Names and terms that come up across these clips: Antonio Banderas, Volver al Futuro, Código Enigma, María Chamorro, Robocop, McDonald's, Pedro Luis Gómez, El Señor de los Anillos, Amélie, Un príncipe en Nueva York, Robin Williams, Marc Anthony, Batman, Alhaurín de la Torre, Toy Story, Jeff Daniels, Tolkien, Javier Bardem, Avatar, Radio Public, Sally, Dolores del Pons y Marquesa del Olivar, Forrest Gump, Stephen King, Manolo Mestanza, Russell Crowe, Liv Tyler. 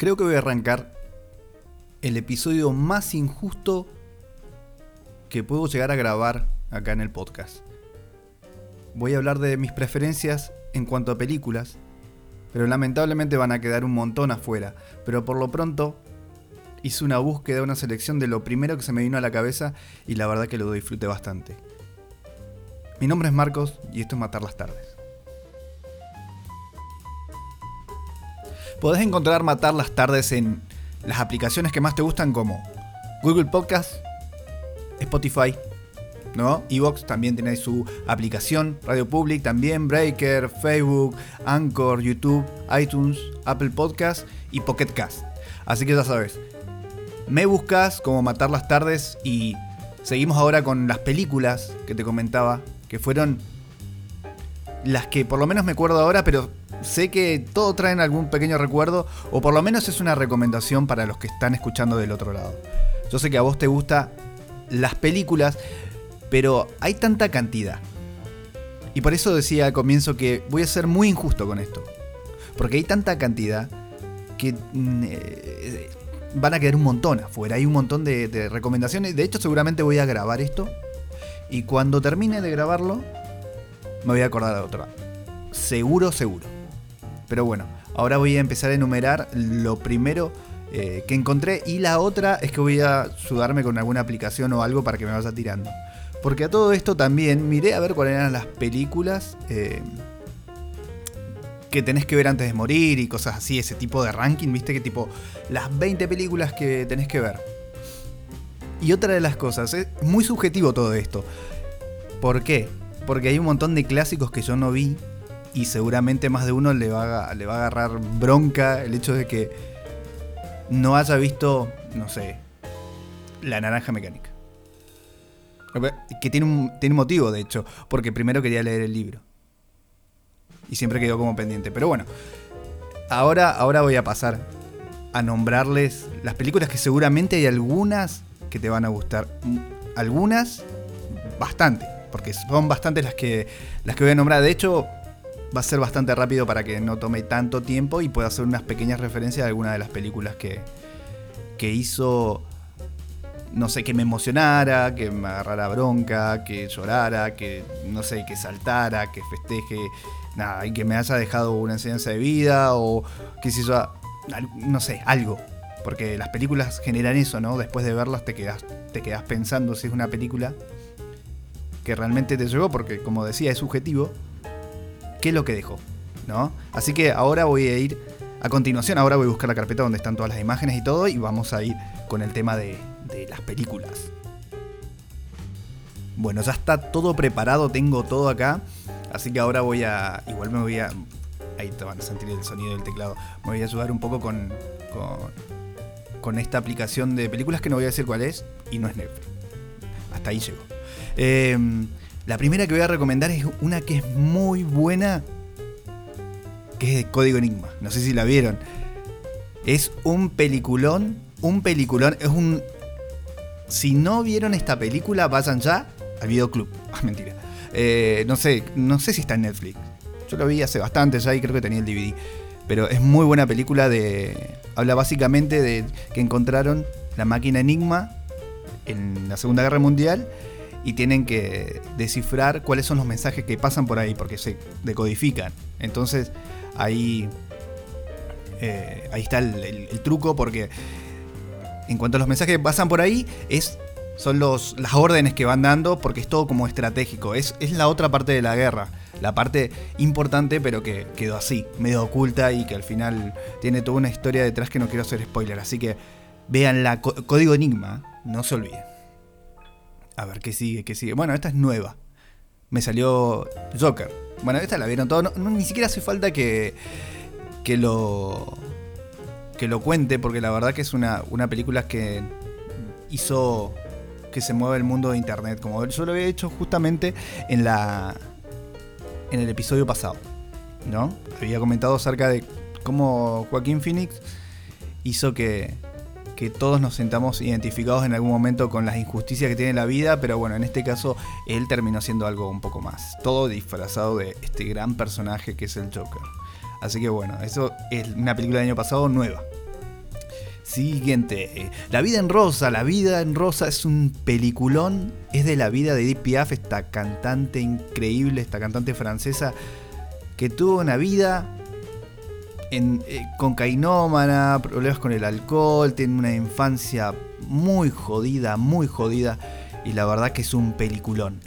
Creo que voy a arrancar el episodio más injusto que puedo llegar a grabar acá en el podcast. Voy a hablar de mis preferencias en cuanto a películas, pero lamentablemente van a quedar un montón afuera. Pero por lo pronto hice una búsqueda, una selección de lo primero que se me vino a la cabeza y la verdad que lo disfruté bastante. Mi nombre es Marcos y esto es Matar las Tardes. Podés encontrar Matar las Tardes en las aplicaciones que más te gustan como Google Podcast, Spotify, ¿no? iVoox también tiene su aplicación, Radio Public también, Breaker, Facebook, Anchor, YouTube, iTunes, Apple Podcast y Pocket Cast. Así que ya sabes, me buscas como Matar las Tardes y seguimos ahora con las películas que te comentaba, que fueron las que por lo menos me acuerdo ahora, pero sé que todo traen algún pequeño recuerdo o por lo menos es una recomendación para los que están escuchando del otro lado. Yo sé que a vos te gustan las películas, pero hay tanta cantidad. Y por eso decía al comienzo que voy a ser muy injusto con esto. Porque hay tanta cantidad que van a quedar un montón afuera. Hay un montón de recomendaciones. De hecho, seguramente voy a grabar esto. Y cuando termine de grabarlo, me voy a acordar de otra. Seguro. Pero bueno, ahora voy a empezar a enumerar lo primero que encontré. Y la otra es que voy a ayudarme con alguna aplicación o algo para que me vaya tirando. Porque a todo esto también miré a ver cuáles eran las películas que tenés que ver antes de morir y cosas así, ese tipo de ranking, viste, que tipo las 20 películas que tenés que ver. Y otra de las cosas, es muy subjetivo todo esto. ¿Por qué? Porque hay un montón de clásicos que yo no vi y seguramente más de uno le va a agarrar bronca el hecho de que no haya visto, no sé, La Naranja Mecánica. Que tiene un motivo, de hecho, porque primero quería leer el libro. Y siempre quedó como pendiente. Pero bueno, ahora voy a pasar a nombrarles las películas que seguramente hay algunas que te van a gustar. Algunas, bastante, porque son bastantes las que voy a nombrar. De hecho, va a ser bastante rápido para que no tome tanto tiempo y pueda hacer unas pequeñas referencias a algunas de las películas que hizo. No sé, que me emocionara, que me agarrara bronca, que llorara, que no sé, que saltara, que festeje, nada, y que me haya dejado una enseñanza de vida o qué sé yo, no sé, algo. Porque las películas generan eso, ¿no? Después de verlas te quedás pensando si es una película que realmente te llegó, porque como decía, es subjetivo, qué es lo que dejó, ¿no? Así que ahora voy a ir, a continuación, ahora voy a buscar la carpeta donde están todas las imágenes y todo y vamos a ir con el tema de las películas. Bueno, ya está todo preparado, tengo todo acá, así que ahora igual me voy a... Ahí te van a sentir el sonido del teclado. Me voy a ayudar un poco con esta aplicación de películas que no voy a decir cuál es y no es Netflix. Hasta ahí llego. La primera que voy a recomendar es una que es muy buena, que es de Código Enigma. No sé si la vieron. Es un peliculón, es un... Si no vieron esta película, vayan ya al videoclub. Ah, mentira. No sé si está en Netflix. Yo lo vi hace bastante ya y creo que tenía el DVD. Pero es muy buena película Habla básicamente de que encontraron la máquina Enigma en la Segunda Guerra Mundial y tienen que descifrar cuáles son los mensajes que pasan por ahí, porque se decodifican. Entonces, ahí está el truco, porque... En cuanto a los mensajes que pasan por ahí, son las órdenes que van dando, porque es todo como estratégico. Es la otra parte de la guerra, la parte importante, pero que quedó así, medio oculta y que al final tiene toda una historia detrás que no quiero hacer spoiler. Así que vean la Código Enigma, no se olviden. A ver, ¿qué sigue? Bueno, esta es nueva. Me salió Joker. Bueno, esta la vieron todos. No, ni siquiera hace falta que lo cuente, porque la verdad que es una película que hizo que se mueva el mundo de internet, como yo lo había hecho justamente en el episodio pasado, ¿no? Había comentado acerca de cómo Joaquín Phoenix hizo que todos nos sentamos identificados en algún momento con las injusticias que tiene la vida, pero bueno, en este caso él terminó siendo algo un poco más, todo disfrazado de este gran personaje que es el Joker. Así que bueno, eso es una película del año pasado nueva. Siguiente, La vida en rosa. La vida en rosa es un peliculón, es de la vida de Edith Piaf, esta cantante increíble, esta cantante francesa que tuvo una vida cocainómana, problemas con el alcohol, tiene una infancia muy jodida, y la verdad que es un peliculón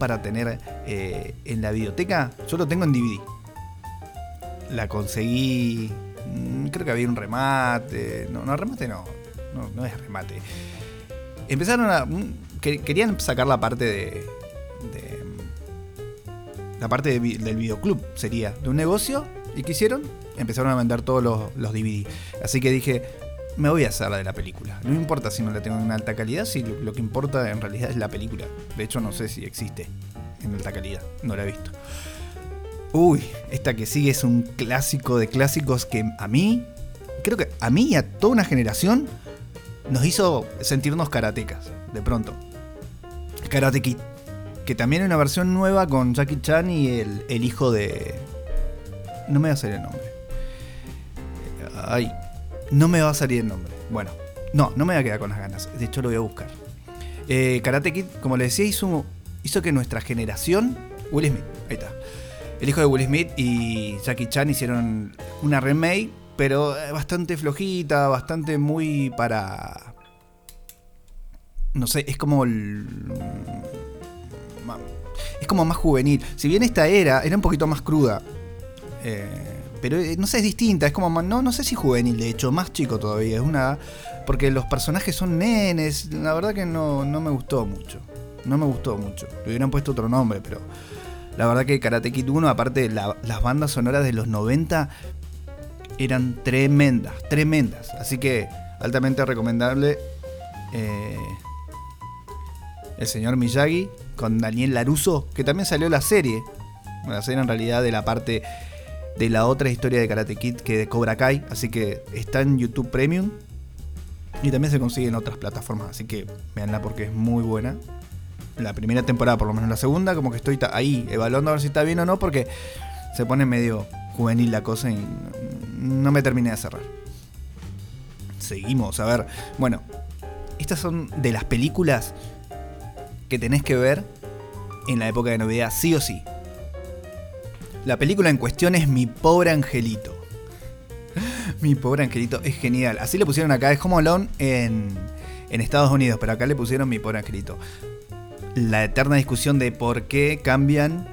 para tener en la videoteca. Yo lo tengo en DVD, la conseguí. Creo que había un remate. No es remate. Empezaron a... Querían sacar la parte de la parte del videoclub, sería, de un negocio. ¿Y qué hicieron? Empezaron a vender todos los DVD. Así que dije, me voy a hacer la de la película. No me importa si no la tengo en alta calidad, si lo que importa en realidad es la película. De hecho, no sé si existe en alta calidad, no la he visto. Uy, esta que sigue es un clásico de clásicos que a mí, creo que a mí y a toda una generación, nos hizo sentirnos karatecas, de pronto. Karate Kid, que también es una versión nueva con Jackie Chan y el hijo de... No me va a salir el nombre. Ay, no me va a salir el nombre. Bueno, no me voy a quedar con las ganas. De hecho, lo voy a buscar. Karate Kid, como les decía, hizo que nuestra generación... Will Smith, ahí está. El hijo de Will Smith y Jackie Chan hicieron una remake, pero bastante flojita, bastante muy para... No sé, es como es como más juvenil. Si bien esta era un poquito más cruda, pero no sé, es distinta, es como más... No sé si juvenil, de hecho, más chico todavía. Porque los personajes son nenes, la verdad que no me gustó mucho. No me gustó mucho. Le hubieran puesto otro nombre, pero... La verdad que Karate Kid 1, aparte las bandas sonoras de los 90 eran tremendas. Así que altamente recomendable el señor Miyagi con Daniel LaRusso, que también salió la serie. La serie en realidad de la parte de la otra historia de Karate Kid, que de Cobra Kai. Así que está en YouTube Premium y también se consigue en otras plataformas. Así que véanla porque es muy buena. La primera temporada, por lo menos la segunda, como que estoy ahí evaluando a ver si está bien o no, porque se pone medio juvenil la cosa y no me terminé de cerrar. Seguimos, a ver. Bueno, estas son de las películas que tenés que ver en la época de Navidad, sí o sí. La película en cuestión es Mi pobre angelito. Mi pobre angelito es genial. Así le pusieron acá, es Home Alone en Estados Unidos, pero acá le pusieron Mi pobre angelito. La eterna discusión de por qué cambian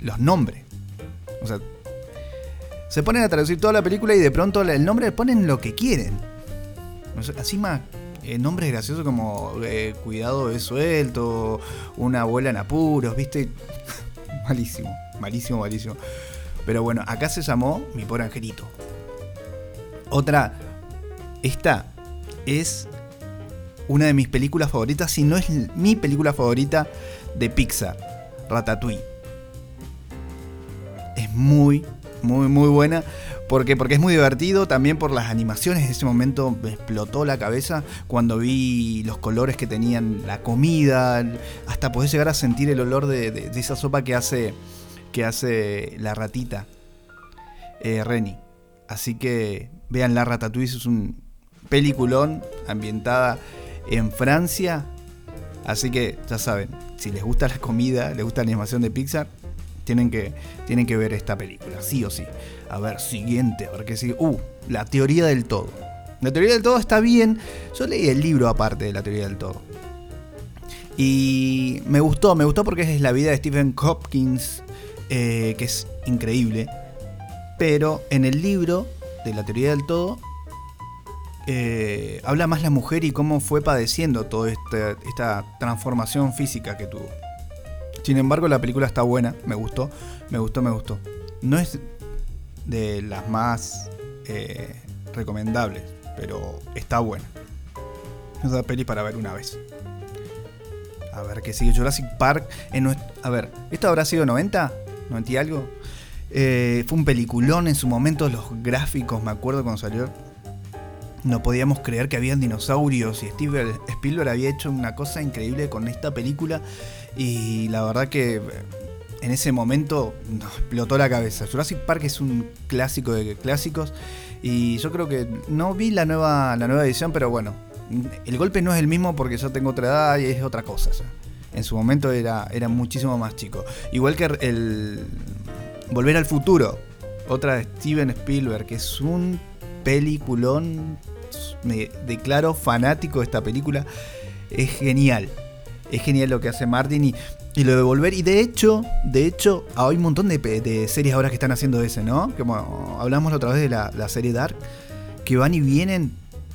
los nombres. O sea, se ponen a traducir toda la película y de pronto el nombre le ponen lo que quieren. Así más nombres graciosos como Cuidado de suelto, Una abuela en apuros, ¿viste? Malísimo. Pero bueno, acá se llamó Mi pobre angelito. Otra, esta es... una de mis películas favoritas, si no es mi película favorita de Pixar, Ratatouille. Es muy buena. Porque es muy divertido, también por las animaciones. En ese momento me explotó la cabeza cuando vi los colores que tenían, la comida. Hasta podés llegar a sentir el olor de esa sopa que hace la ratita, Reni. Así que vean la Ratatouille, es un peliculón ambientada en Francia, así que ya saben, si les gusta la comida, les gusta la animación de Pixar, tienen que ver esta película, sí o sí. A ver, siguiente, a ver qué sigue. La teoría del todo. La teoría del todo está bien. Yo leí el libro aparte de La teoría del todo. Y me gustó porque es la vida de Stephen Hopkins, que es increíble. Pero en el libro de La teoría del todo, habla más la mujer y cómo fue padeciendo toda esta transformación física que tuvo. Sin embargo, la película está buena, me gustó. No es de las más recomendables, pero está buena. Es una peli para ver una vez. A ver qué sigue. Jurassic Park. A ver, ¿esto habrá sido 90? ¿90 y algo? Fue un peliculón en su momento. Los gráficos, me acuerdo cuando salió, no podíamos creer que habían dinosaurios, y Steven Spielberg había hecho una cosa increíble con esta película, y la verdad que en ese momento nos explotó la cabeza. Jurassic Park es un clásico de clásicos y yo creo que no vi la nueva edición, pero bueno, el golpe no es el mismo porque yo tengo otra edad y es otra cosa ya. En su momento era muchísimo más chico. Igual que el Volver al Futuro, otra de Steven Spielberg, que es un peliculón. Me declaro fanático de esta película. Es genial. Es genial lo que hace Martin y lo de Volver. Y de hecho, hay un montón de series ahora que están haciendo ese, ¿no? Como hablamos otra vez de la serie Dark, que van y vienen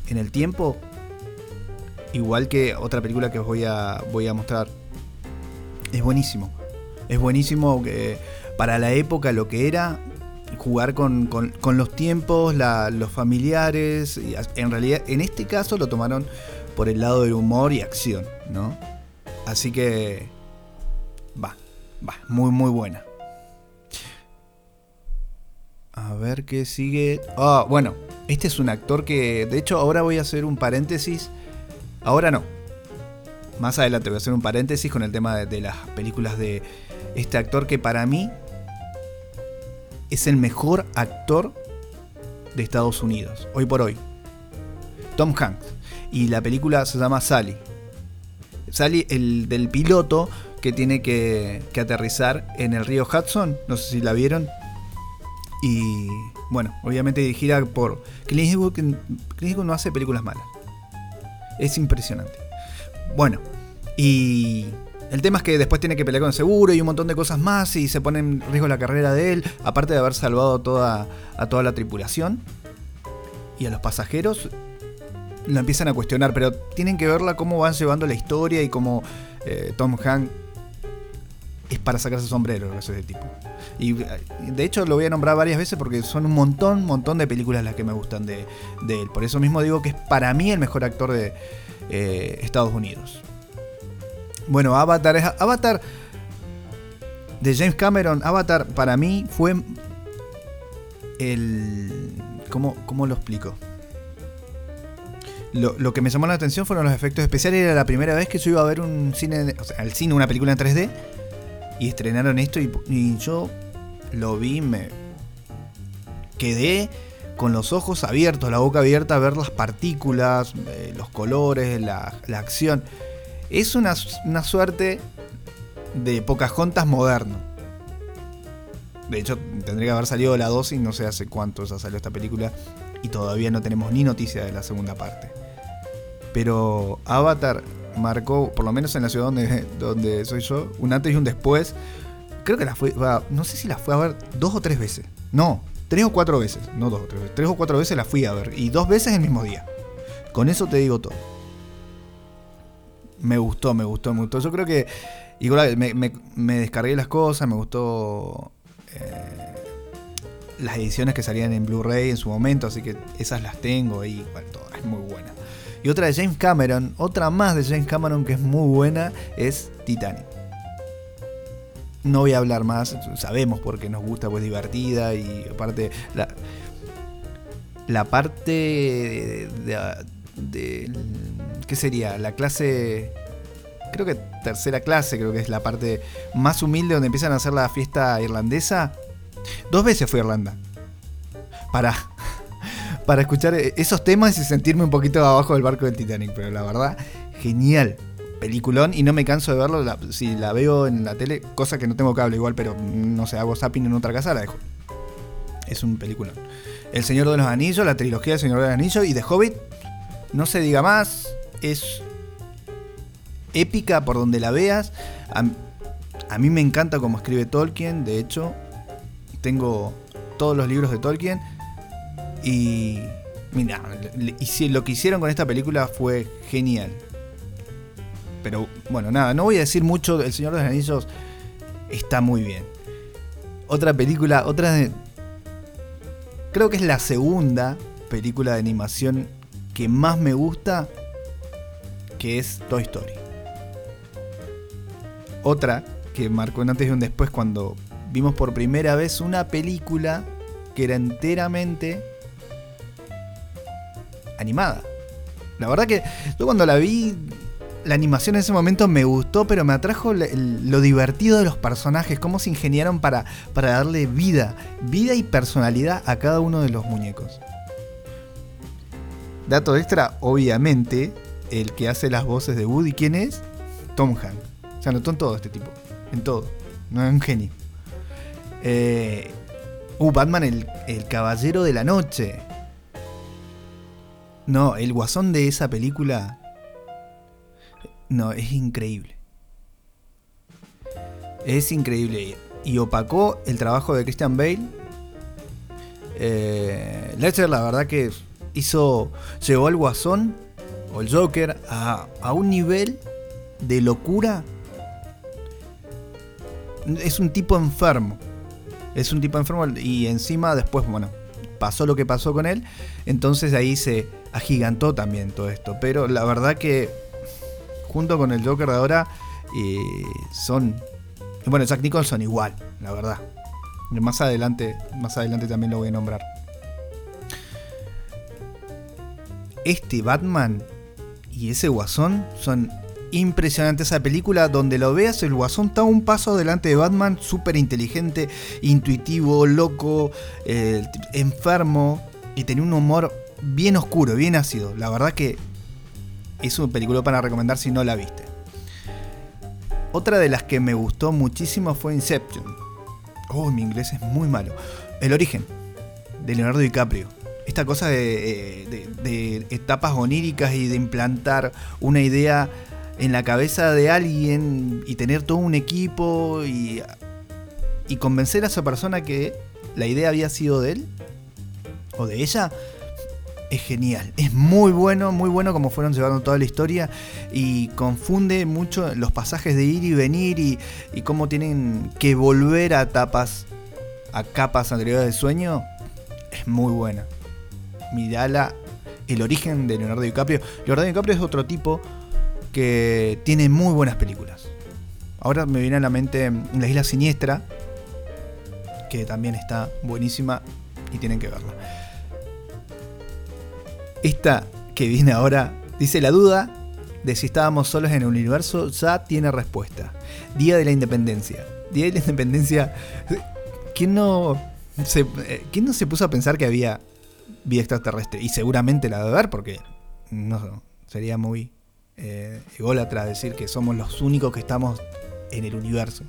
en el tiempo. Igual que otra película que os voy a mostrar. Es buenísimo. Es buenísimo para la época lo que era jugar con los tiempos, los familiares. En realidad, en este caso lo tomaron por el lado del humor y acción, ¿no? Así que va, muy muy buena. A ver qué sigue. Bueno, este es un actor que, de hecho, ahora voy a hacer un paréntesis. Ahora no. Más adelante voy a hacer un paréntesis con el tema de las películas de este actor que para mí es el mejor actor de Estados Unidos, hoy por hoy. Tom Hanks. Y la película se llama Sally. Sally, el del piloto que tiene que aterrizar en el río Hudson. No sé si la vieron. Y bueno, obviamente dirigida por Clint Eastwood. Clint Eastwood no hace películas malas. Es impresionante. Bueno, y el tema es que después tiene que pelear con el seguro y un montón de cosas más y se pone en riesgo la carrera de él, aparte de haber salvado a toda la tripulación y a los pasajeros. Lo empiezan a cuestionar, pero tienen que verla cómo van llevando la historia y cómo Tom Hanks es para sacarse el sombrero, ese tipo. Y de hecho lo voy a nombrar varias veces porque son un montón de películas las que me gustan de él. Por eso mismo digo que es para mí el mejor actor de Estados Unidos. Bueno, Avatar de James Cameron. Avatar para mí fue el... ¿Cómo lo explico? Lo que me llamó la atención fueron los efectos especiales. Era la primera vez que yo iba a ver una película en 3D. Y estrenaron esto y yo lo vi, me quedé con los ojos abiertos, la boca abierta a ver las partículas, los colores, la acción. Es una suerte de Pocahontas moderno. De hecho, tendría que haber salido la 2 y no sé hace cuánto ya salió esta película. Y todavía no tenemos ni noticia de la segunda parte. Pero Avatar marcó, por lo menos en la ciudad donde soy yo, un antes y un después. Creo que no sé si la fui a ver 2 o 3 veces. No, 3 o 4 veces. No 2 o 3 veces. 3 o 4 veces la fui a ver. Y 2 veces el mismo día. Con eso te digo todo. Me gustó. Yo creo que igual me descargué las cosas. Me gustó las ediciones que salían en Blu-ray en su momento. Así que esas las tengo. Y bueno, todas muy buenas. Y otra de James Cameron, otra más de James Cameron que es muy buena, es Titanic. No voy a hablar más, sabemos porque nos gusta, pues divertida y aparte la parte de ¿qué sería? La clase, creo que tercera clase, creo que es la parte más humilde donde empiezan a hacer la fiesta irlandesa. 2 veces fui a Irlanda. Para escuchar esos temas y sentirme un poquito abajo del barco del Titanic. Pero la verdad, genial. Peliculón y no me canso de verlo. Si la veo en la tele, cosa que no tengo cable igual, pero no sé, hago zapping en otra casa, la dejo. Es un peliculón. El Señor de los Anillos, la trilogía del Señor de los Anillos y The Hobbit. No se diga más. Es épica por donde la veas. A mí me encanta cómo escribe Tolkien. De hecho, tengo todos los libros de Tolkien. Y mira, lo que hicieron con esta película fue genial. Pero bueno, nada, no voy a decir mucho. El Señor de los Anillos está muy bien. Otra película, creo que es la segunda película de animación que más me gusta, que es Toy Story. Otra que marcó un antes y un después cuando vimos por primera vez una película que era enteramente animada. La verdad que yo cuando la vi la animación en ese momento me gustó, pero me atrajo lo divertido de los personajes, cómo se ingeniaron para darle vida y personalidad a cada uno de los muñecos. Dato extra, obviamente, el que hace las voces de Woody, ¿quién es? Tom Hanks. Se anotó en todo este tipo, en todo. No es un genio. Batman, el Caballero de la Noche. No, el guasón de esa película... No, es increíble. Es increíble. Y opacó el trabajo de Christian Bale. Ledger, la verdad que llevó al guasón o el Joker a un nivel de locura. Es un tipo enfermo. Es un tipo enfermo y encima después, bueno, pasó lo que pasó con él. Entonces ahí se agigantó también todo esto. Pero la verdad que junto con el Joker de ahora bueno, Jack Nicholson igual, la verdad. Más adelante también lo voy a nombrar. Este Batman y ese Guasón son impresionantes. Esa película, donde lo veas, el Guasón está un paso delante de Batman. Súper inteligente, intuitivo, loco, enfermo, y tenía un humor bien oscuro, bien ácido. La verdad que es un película para recomendar si no la viste. Otra de las que me gustó muchísimo fue Inception. Mi inglés es muy malo. El origen, de Leonardo DiCaprio. Esta cosa de etapas oníricas y de implantar una idea en la cabeza de alguien y tener todo un equipo y convencer a esa persona que la idea había sido de él o de ella. Es genial, es muy bueno como fueron llevando toda la historia, y confunde mucho los pasajes de ir y venir y cómo tienen que volver a capas anteriores del sueño. Es muy buena. Mirala, El origen, de Leonardo DiCaprio. Leonardo DiCaprio es otro tipo que tiene muy buenas películas. Ahora me viene a la mente La Isla Siniestra, que también está buenísima y tienen que verla. Esta que viene ahora dice: la duda de si estábamos solos en el universo ya tiene respuesta. Día de la Independencia. Día de la Independencia. ¿Quién no se puso a pensar que había vida extraterrestre? Y seguramente la debe haber, porque no sería muy ególatra decir que somos los únicos que estamos en el universo.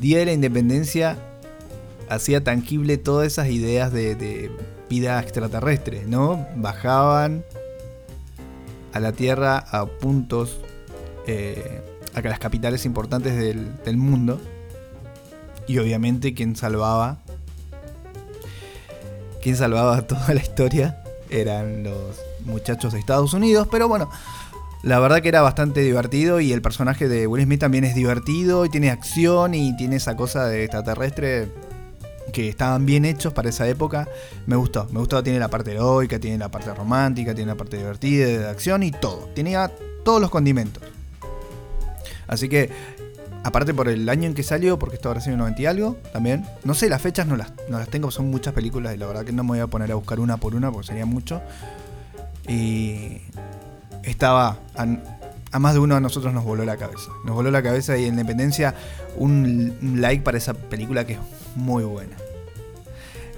Día de la Independencia hacía tangible todas esas ideas de vida extraterrestre, ¿no? Bajaban a la Tierra a puntos, a las capitales importantes del mundo, y obviamente quien salvaba toda la historia eran los muchachos de Estados Unidos. Pero bueno, la verdad que era bastante divertido, y el personaje de Will Smith también es divertido y tiene acción y tiene esa cosa de extraterrestre que estaban bien hechos para esa época. Me gustó, tiene la parte heroica, tiene la parte romántica, tiene la parte divertida, de acción y todo, tenía todos los condimentos. Así que, aparte por el año en que salió, porque esto habrá sido 90 y algo, también, no sé, las fechas no las tengo, son muchas películas y la verdad que no me voy a poner a buscar una por una porque sería mucho, y estaba... A más de uno a nosotros nos voló la cabeza, y en Independencia un like para esa película que es muy buena.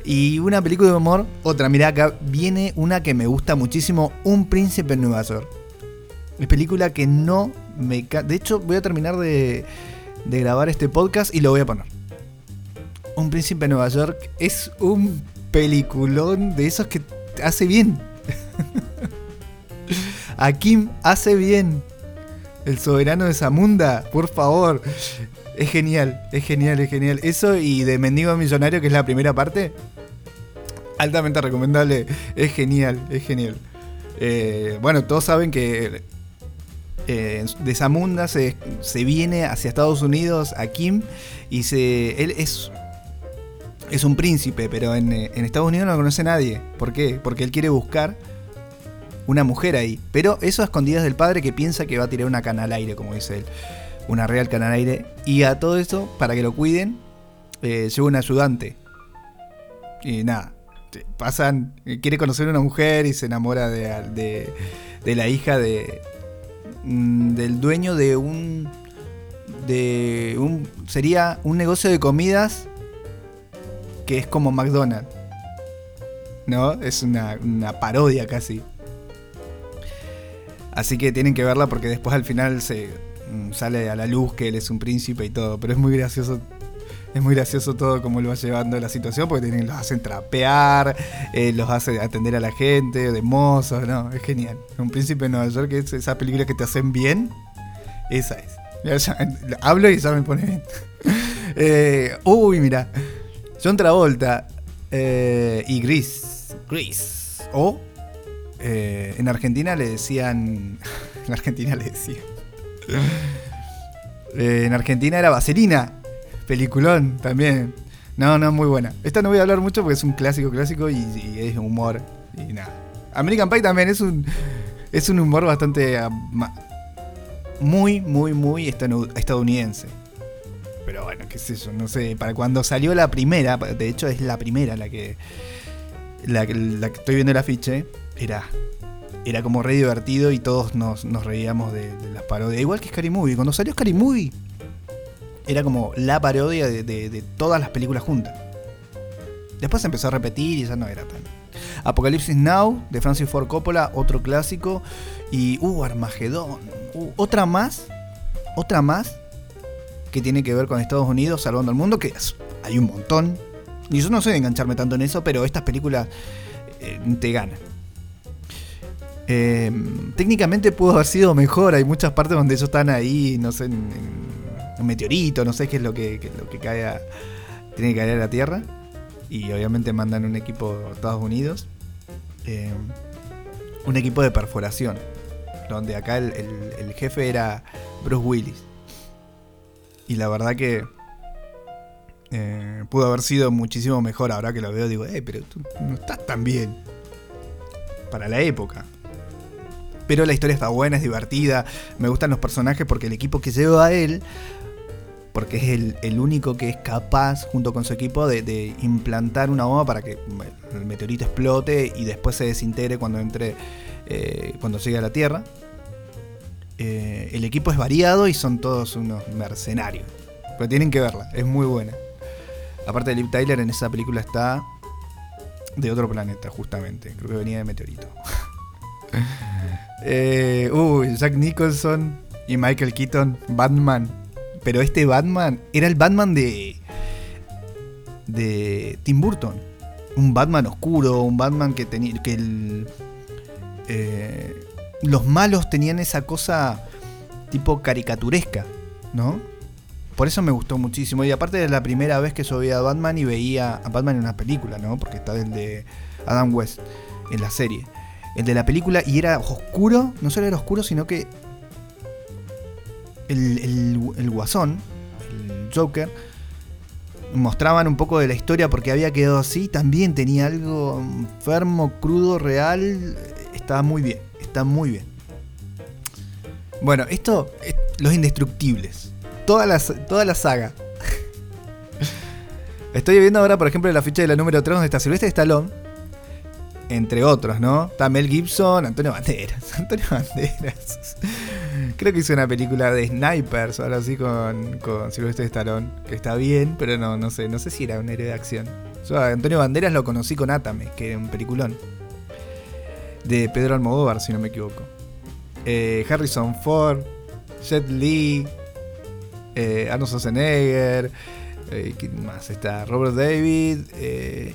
Y una película de humor, otra, mirá, acá viene una que me gusta muchísimo, Un príncipe en Nueva York. Es película que no me... De hecho, voy a terminar de grabar este podcast y lo voy a poner. Un príncipe en Nueva York es un peliculón de esos que hace bien. A Kim hace bien. El soberano de Zamunda, por favor. Es genial. Eso y de Mendigo Millonario, que es la primera parte, altamente recomendable. Es genial. Bueno, todos saben que de Zamunda se viene hacia Estados Unidos a Kim. Y él es un príncipe, pero en Estados Unidos no lo conoce nadie. ¿Por qué? Porque él quiere buscar una mujer ahí, pero eso a escondidas del padre, que piensa que va a tirar una cana al aire, como dice él, una real cana al aire. Y a todo eso, para que lo cuiden, lleva un ayudante. Y nada, quiere conocer una mujer y se enamora de la hija del dueño de un sería un negocio de comidas que es como McDonald's, ¿no? Es una parodia casi. Así que tienen que verla porque después al final se sale a la luz que él es un príncipe y todo, pero es muy gracioso. Es muy gracioso todo como lo va llevando la situación, porque los hacen trapear, los hacen atender a la gente, de mozos, ¿no? Es genial. Un príncipe en Nueva York es esas películas que te hacen bien. Esa es. Mirá, ya, hablo y ya me pone bien. Uy, mirá. John Travolta y Gris. O en Argentina le decían... En Argentina le decían... en Argentina era Vaselina. Peliculón también. No, muy buena. Esta no voy a hablar mucho porque es un clásico y es humor y nada. American Pie también es un humor bastante muy estadounidense. Pero bueno, qué sé yo, no sé, para cuando salió la primera, de hecho es la primera la que estoy viendo el afiche, era como re divertido y todos nos reíamos de las parodias, igual que Scary Movie. Cuando salió Scary Movie era como la parodia de todas las películas juntas. Después se empezó a repetir y ya no era tan... Apocalipsis Now, de Francis Ford Coppola, otro clásico. Y Armagedón. Otra más que tiene que ver con Estados Unidos salvando al mundo, que hay un montón. Y yo no sé de engancharme tanto en eso, pero estas películas te ganan. Técnicamente pudo haber sido mejor. Hay muchas partes donde ellos están ahí, no sé... Un meteorito, no sé qué es lo que cae tiene que caer a la Tierra. Y obviamente mandan un equipo a Estados Unidos. Un equipo de perforación. Donde acá el jefe era Bruce Willis. Y la verdad que pudo haber sido muchísimo mejor. Ahora que lo veo digo, pero tú no estás tan bien. Para la época. Pero la historia está buena, es divertida. Me gustan los personajes porque el equipo que lleva a él... Porque es el único que es capaz, junto con su equipo, de implantar una bomba para que el meteorito explote y después se desintegre cuando llegue a la Tierra. El equipo es variado y son todos unos mercenarios. Pero tienen que verla, es muy buena. Aparte de Liv Tyler, en esa película está de otro planeta, justamente. Creo que venía de meteorito. Jack Nicholson y Michael Keaton, Batman. Pero este Batman era el Batman de Tim Burton. Un Batman oscuro, un Batman que tenía... que los malos tenían esa cosa tipo caricaturesca, ¿no? Por eso me gustó muchísimo. Y aparte era la primera vez que yo veía a Batman y veía a Batman en una película, ¿no? Porque está el de Adam West en la serie. El de la película y era oscuro, no solo era oscuro, sino que... El Guasón, el Joker, mostraban un poco de la historia porque había quedado así. También tenía algo enfermo, crudo, real. Está muy bien. Bueno, esto es Los Indestructibles. Toda la saga. Estoy viendo ahora, por ejemplo, la ficha de la número 3 donde está Sylvester Stallone. Entre otros, ¿no? Está Mel Gibson, Antonio Banderas. Creo que hizo una película de snipers, ahora sí, con Sylvester Stallone, que está bien, pero no sé si era un héroe de acción. Yo a Antonio Banderas lo conocí con Atame, que era un peliculón de Pedro Almodóvar, si no me equivoco. Harrison Ford, Jet Li, Arnold Schwarzenegger, ¿quién más? Está Robert David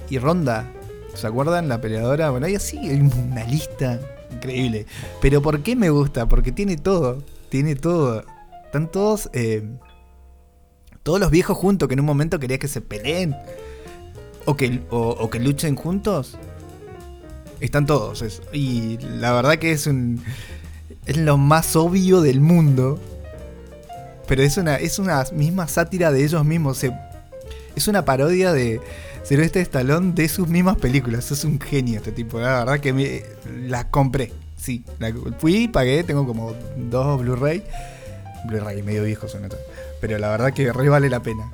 y Ronda. ¿Se acuerdan? La peleadora. Bueno, ahí así hay una lista increíble. Pero ¿por qué me gusta? Porque tiene todo. Están todos los viejos juntos, que en un momento quería que se peleen o que luchen juntos. Están todos. Eso. Y la verdad que es lo más obvio del mundo. Pero es una misma sátira de ellos mismos. Es una parodia de Sylvester Stallone de sus mismas películas. Es un genio este tipo. La verdad que las compré. Sí, fui, pagué. Tengo como 2 Blu-ray. Blu-ray medio viejo son otros. Pero la verdad que re vale la pena.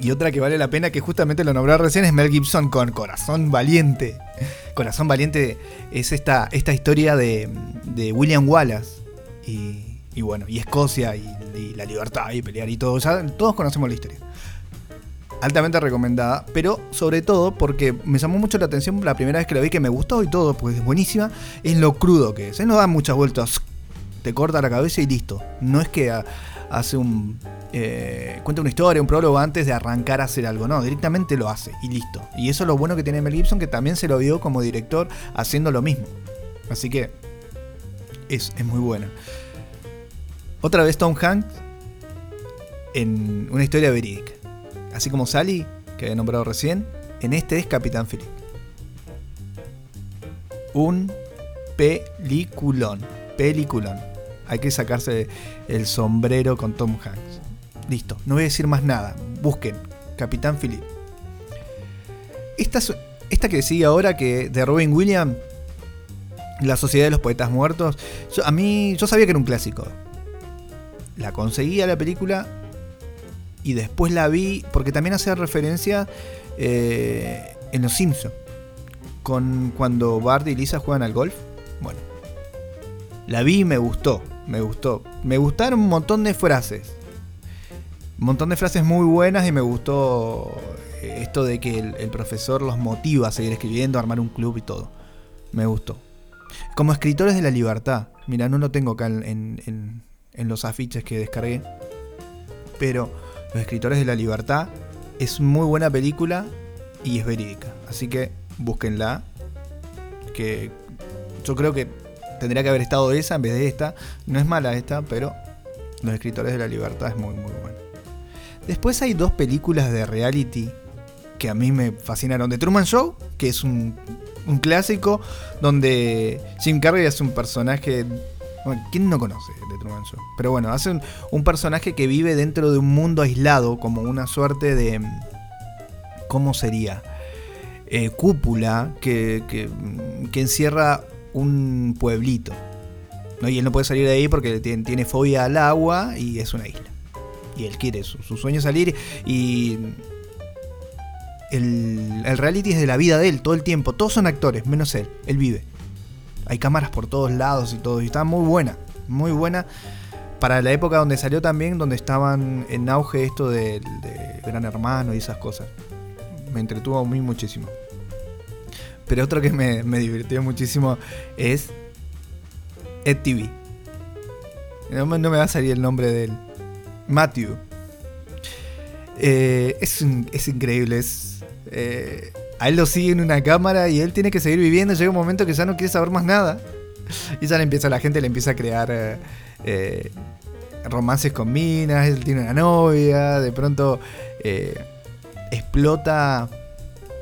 Y otra que vale la pena, que justamente lo nombré recién, es Mel Gibson con Corazón Valiente. Corazón Valiente es esta historia de William Wallace y bueno, y Escocia y la libertad y pelear y todo. Ya todos conocemos la historia. Altamente recomendada, pero sobre todo porque me llamó mucho la atención la primera vez que la vi, que me gustó y todo, pues es buenísima, es lo crudo que es. Él no da muchas vueltas, te corta la cabeza y listo. No es que hace cuenta una historia, un prólogo antes de arrancar a hacer algo, no, directamente lo hace y listo. Y eso es lo bueno que tiene Mel Gibson, que también se lo vio como director haciendo lo mismo. Así que es muy buena. Otra vez Tom Hanks en una historia verídica. Así como Sally, que había nombrado recién, en este es Capitán Philip. Un peliculón. Peliculón. Hay que sacarse el sombrero con Tom Hanks. Listo, no voy a decir más nada. Busquen Capitán Philip. Esta que sigue ahora, que de Robin Williams, La Sociedad de los Poetas Muertos. Yo sabía que era un clásico. La conseguía la película. Y después la vi, porque también hace referencia en Los Simpsons, cuando Bart y Lisa juegan al golf. Bueno, la vi y me gustó. Me gustaron un montón de frases. Un montón de frases muy buenas y me gustó esto de que el profesor los motiva a seguir escribiendo, a armar un club y todo. Me gustó. Como escritores de la libertad. Mirá, no lo tengo acá en los afiches que descargué. Pero... Los Escritores de la Libertad es muy buena película y es verídica, así que búsquenla, que yo creo que tendría que haber estado esa en vez de esta. No es mala esta, pero Los Escritores de la Libertad es muy muy buena. Después hay dos películas de reality que a mí me fascinaron. The Truman Show, que es un clásico, donde Jim Carrey es un personaje... Bueno, ¿quién no conoce de Truman Show? Pero bueno, hace un personaje que vive dentro de un mundo aislado, como una suerte de... ¿Cómo sería? Cúpula que encierra un pueblito, ¿no? Y él no puede salir de ahí porque tiene fobia al agua y es una isla. Y él quiere, su sueño es salir y... El reality es de la vida de él todo el tiempo. Todos son actores, menos él. Él vive. Hay cámaras por todos lados y todo. Y está muy buena para la época donde salió también, donde estaban en auge esto de Gran Hermano y esas cosas. Me entretuvo muy muchísimo. Pero otro que me divirtió muchísimo es EdTV. No me va a salir el nombre de él. Matthew. Es increíble. A él lo sigue en una cámara y él tiene que seguir viviendo. Llega un momento que ya no quiere saber más nada. Y ya la gente le empieza a crear romances con minas. Él tiene una novia. De pronto explota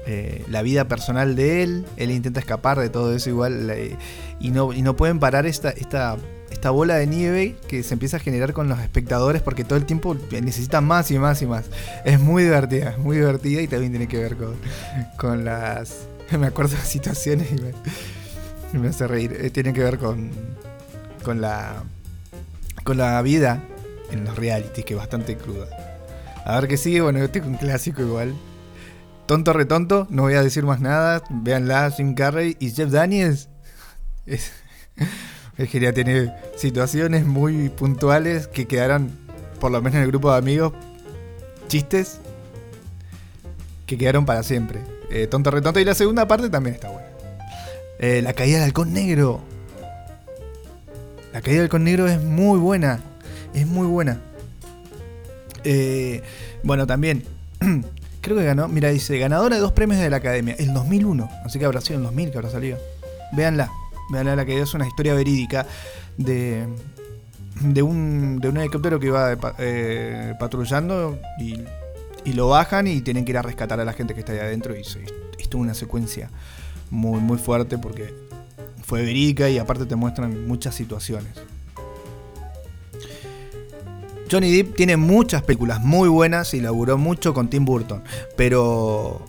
la vida personal de él. Él intenta escapar de todo eso igual. Y no pueden parar esta bola de nieve que se empieza a generar con los espectadores, porque todo el tiempo necesitan más y más y más. Es muy divertida y también tiene que ver con las... Me acuerdo de las situaciones y me hace reír. Tiene que ver con la vida en los realities, que es bastante cruda. A ver qué sigue. Bueno, yo tengo un clásico igual. Tonto retonto, no voy a decir más nada. Véanla, Jim Carrey y Jeff Daniels. Es que ya tiene situaciones muy puntuales que quedaron, por lo menos en el grupo de amigos, chistes que quedaron para siempre. Tonto retonto. Y la segunda parte también está buena. La caída del halcón negro. La caída del halcón negro es muy buena. Es muy buena. Bueno, también... creo que ganó... Mira, dice, ganadora de 2 premios de la Academia. El 2001. Así que habrá sido en 2000 que habrá salido. Véanla. La que es una historia verídica de un helicóptero que iba patrullando y lo bajan y tienen que ir a rescatar a la gente que está ahí adentro. Y esto es una secuencia muy, muy fuerte porque fue verídica y aparte te muestran muchas situaciones. Johnny Depp tiene muchas películas muy buenas y laburó mucho con Tim Burton, pero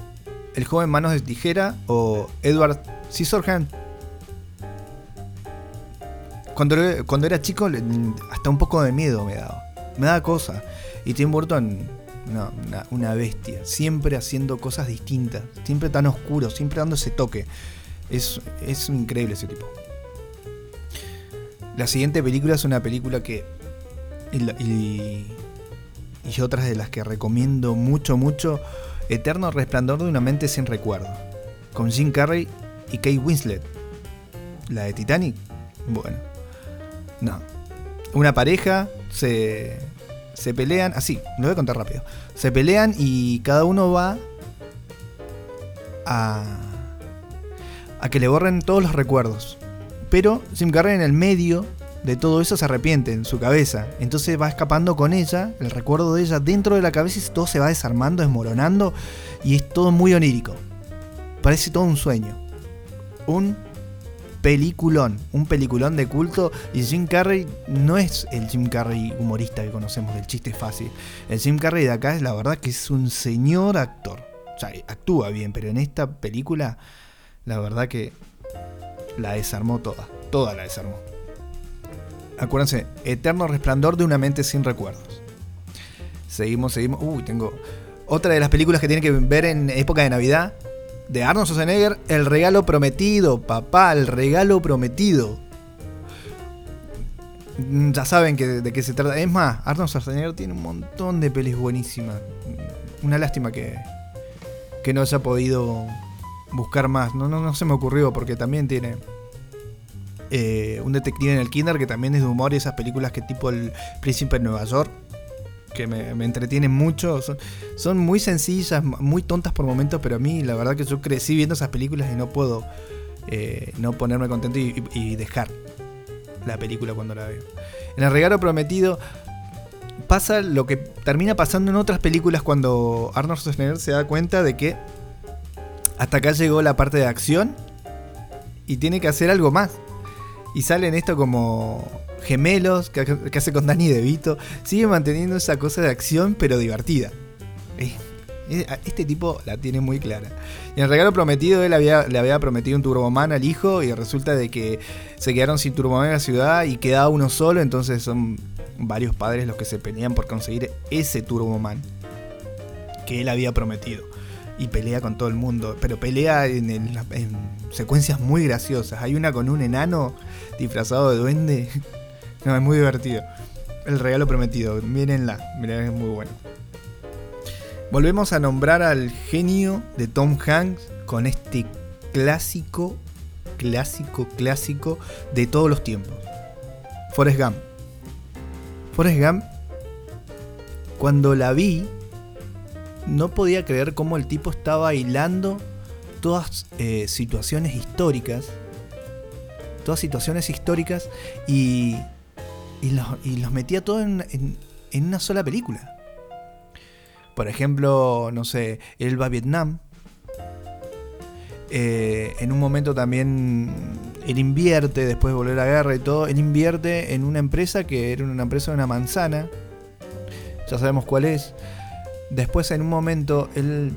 El Joven Manos de Tijera o Edward Scissorhands. Cuando era chico, hasta un poco de miedo me daba cosa. Y Tim Burton una bestia, siempre haciendo cosas distintas, siempre tan oscuro, siempre dando ese toque. Es increíble ese tipo. La siguiente película es una película que y otras de las que recomiendo mucho, Eterno Resplandor de una mente sin recuerdo, con Jim Carrey y Kate Winslet. La de Titanic, bueno, no, una pareja se pelean, así, lo voy a contar rápido. Se pelean y cada uno va a que le borren todos los recuerdos. Pero Jim Carrey en el medio de todo eso se arrepiente en su cabeza. Entonces va escapando con ella, el recuerdo de ella dentro de la cabeza, y todo se va desarmando, desmoronando, y es todo muy onírico. Parece todo un sueño. Un peliculón de culto. Y Jim Carrey no es el Jim Carrey humorista que conocemos del chiste fácil. El Jim Carrey de acá es, la verdad, que es un señor actor. O sea, actúa bien, pero en esta película, la verdad que la desarmó toda la desarmó. Acuérdense, Eterno Resplandor de una mente sin recuerdos. Seguimos. Tengo otra de las películas que tienen que ver en época de Navidad, de Arnold Schwarzenegger, El Regalo Prometido. Papá, El Regalo Prometido. Ya saben de qué se trata. Es más, Arnold Schwarzenegger tiene un montón de pelis buenísimas. Una lástima que no haya podido buscar más. No se me ocurrió, porque también tiene Un detective en el kinder, que también es de humor, y esas películas que tipo El Príncipe en Nueva York, que me entretienen mucho. Son muy sencillas, muy tontas por momentos, pero a mí la verdad que yo crecí viendo esas películas y no puedo no ponerme contento y dejar la película cuando la veo. En El Regalo Prometido pasa lo que termina pasando en otras películas, cuando Arnold Schwarzenegger se da cuenta de que hasta acá llegó la parte de acción y tiene que hacer algo más. Y salen esto como Gemelos, que hace con Danny DeVito. Sigue manteniendo esa cosa de acción, pero divertida. Este tipo la tiene muy clara. Y en El Regalo Prometido, él le había prometido un Turboman al hijo, y resulta de que se quedaron sin Turboman en la ciudad y quedaba uno solo. Entonces son varios padres los que se pelean por conseguir ese Turboman que él había prometido. Y pelea con todo el mundo, pero pelea en secuencias muy graciosas. Hay una con un enano disfrazado de duende. No, es muy divertido. El Regalo Prometido, mírenla, es muy bueno. Volvemos a nombrar al genio de Tom Hanks con este clásico de todos los tiempos. Forrest Gump, cuando la vi, no podía creer cómo el tipo estaba hilando todas situaciones históricas y los metía todo en una sola película. Por ejemplo, no sé, él va a Vietnam. En un momento también él invierte, después de volver a la guerra y todo, él invierte en una empresa que era una empresa de una manzana. Ya sabemos cuál es. Después, en un momento, él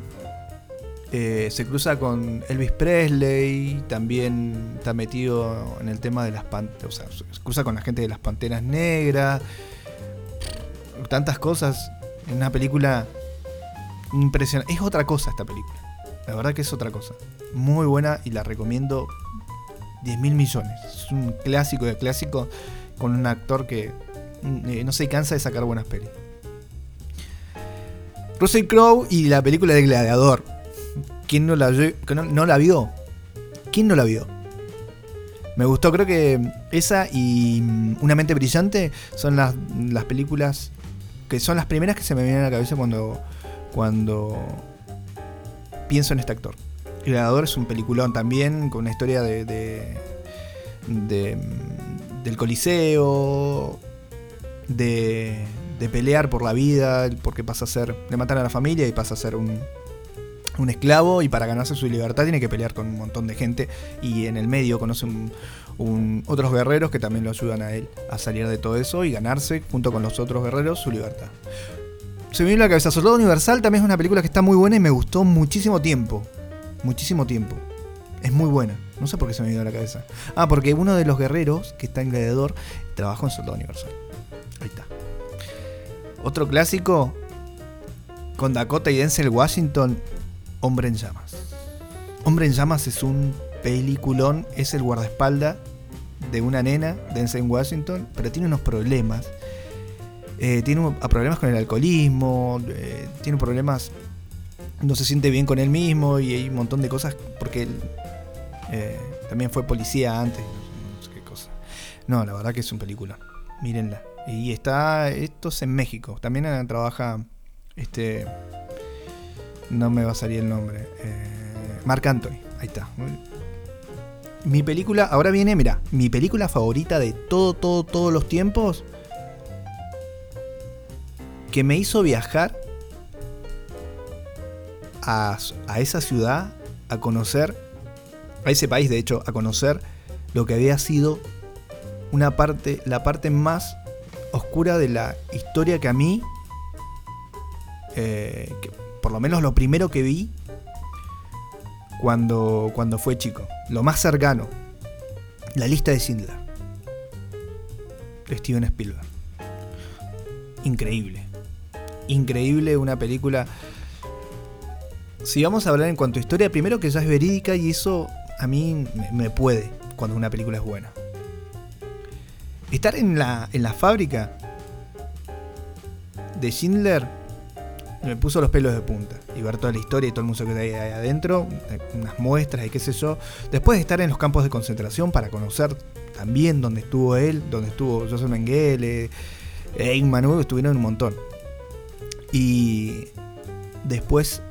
se cruza con Elvis Presley, también está metido en el tema de las panteras, o sea, se cruza con la gente de las Panteras Negras, tantas cosas, en una película impresionante. Es otra cosa esta película, la verdad que es otra cosa, muy buena, y la recomiendo 10.000 millones, es un clásico de clásicos, con un actor que no se cansa de sacar buenas pelis. Russell Crowe y la película de Gladiador. ¿Quién no la vio? ¿Quién no la vio? Me gustó, creo que esa y Una mente brillante son las películas que son las primeras que se me vienen a la cabeza cuando pienso en este actor. Gladiador es un peliculón también, con una historia del Coliseo, de pelear por la vida, porque pasa a ser, le matan a la familia y pasa a ser un esclavo, y para ganarse su libertad tiene que pelear con un montón de gente, y en el medio conoce otros guerreros que también lo ayudan a él a salir de todo eso y ganarse, junto con los otros guerreros, su libertad. Se me vino a la cabeza Soldado Universal, también es una película que está muy buena y me gustó muchísimo tiempo, es muy buena, no sé por qué se me vino a la cabeza. Porque uno de los guerreros que está en Gladiador trabajó en Soldado Universal. Ahí está. Otro clásico, con Dakota y Denzel Washington, Hombre en Llamas. Hombre en Llamas es un peliculón, es el guardaespaldas de una nena, Denzel Washington, pero tiene unos problemas. Tiene problemas con el alcoholismo, tiene problemas, no se siente bien con él mismo y hay un montón de cosas porque él también fue policía antes, no sé qué cosa. No, la verdad que es un peliculón, mírenla. Y está, esto es en México, también trabaja no me va a salir el nombre, Marc Anthony, ahí está. Mi película, ahora viene, mirá, mi película favorita de todos los tiempos, que me hizo viajar a esa ciudad, a conocer, a ese país, de hecho, a conocer lo que había sido la parte más oscura de la historia que a mí, que por lo menos lo primero que vi cuando fue chico, lo más cercano, La lista de Schindler, de Steven Spielberg. Increíble una película. Si vamos a hablar en cuanto a historia, primero que ya es verídica y eso a mí me puede cuando una película es buena. Estar en la fábrica de Schindler me puso los pelos de punta y ver toda la historia y todo el museo que hay ahí adentro, unas muestras y qué sé yo. Después de estar en los campos de concentración para conocer también dónde estuvo él, dónde estuvo Joseph Mengele, Ingmar Bergman, estuvieron un montón. Y después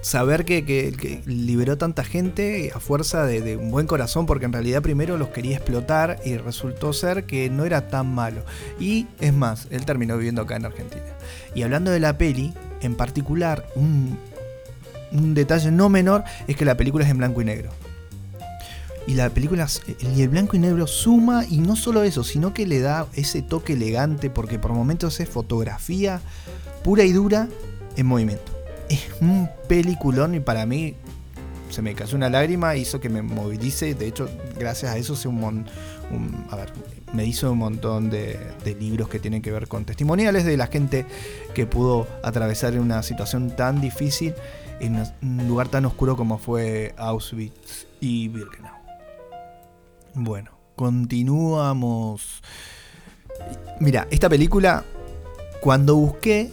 saber que liberó tanta gente a fuerza de un buen corazón, porque en realidad primero los quería explotar y resultó ser que no era tan malo. Y es más, él terminó viviendo acá en Argentina. Y hablando de la peli, en particular, un detalle no menor es que la película es en blanco y negro. Y la película, y el blanco y negro suma, y no solo eso, sino que le da ese toque elegante, porque por momentos es fotografía pura y dura en movimiento. Es un peliculón y para mí se me cayó una lágrima, hizo que me movilice. De hecho, gracias a eso me hizo un montón de libros que tienen que ver con testimoniales de la gente que pudo atravesar una situación tan difícil en un lugar tan oscuro como fue Auschwitz y Birkenau. Bueno, continuamos. Mira, esta película, cuando busqué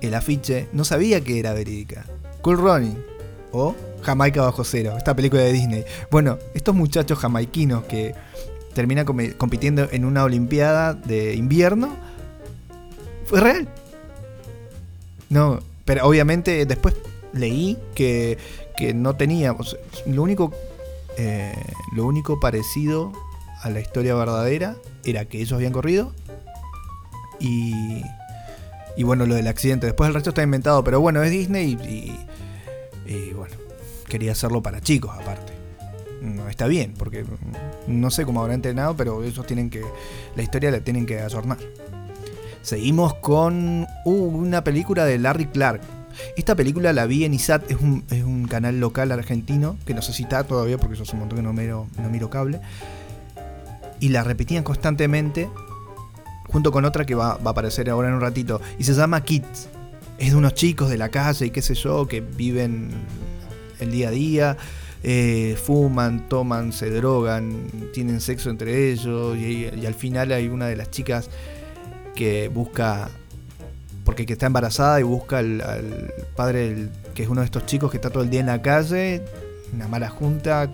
el afiche, no sabía que era verídica. Cool Running o Jamaica bajo cero, esta película de Disney. Bueno, estos muchachos jamaiquinos que terminan compitiendo en una olimpiada de invierno, fue real. No, pero obviamente después leí que no tenía, o sea, lo único parecido a la historia verdadera era que ellos habían corrido y bueno, lo del accidente, después el resto está inventado, pero bueno, es Disney y bueno, quería hacerlo para chicos aparte, no está bien, porque no sé cómo habrán entrenado, pero ellos la historia la tienen que adornar. Seguimos con una película de Larry Clark. Esta película la vi en ISAT, es un canal local argentino, que no sé si está todavía porque yo hace un montón que no miro cable. Y la repetían constantemente, junto con otra que va a aparecer ahora en un ratito. Y se llama Kids. Es de unos chicos de la calle y qué sé yo, que viven el día a día, fuman, toman, se drogan, tienen sexo entre ellos. Y al final hay una de las chicas que busca... porque que está embarazada y busca al padre, que es uno de estos chicos que está todo el día en la calle, una mala junta.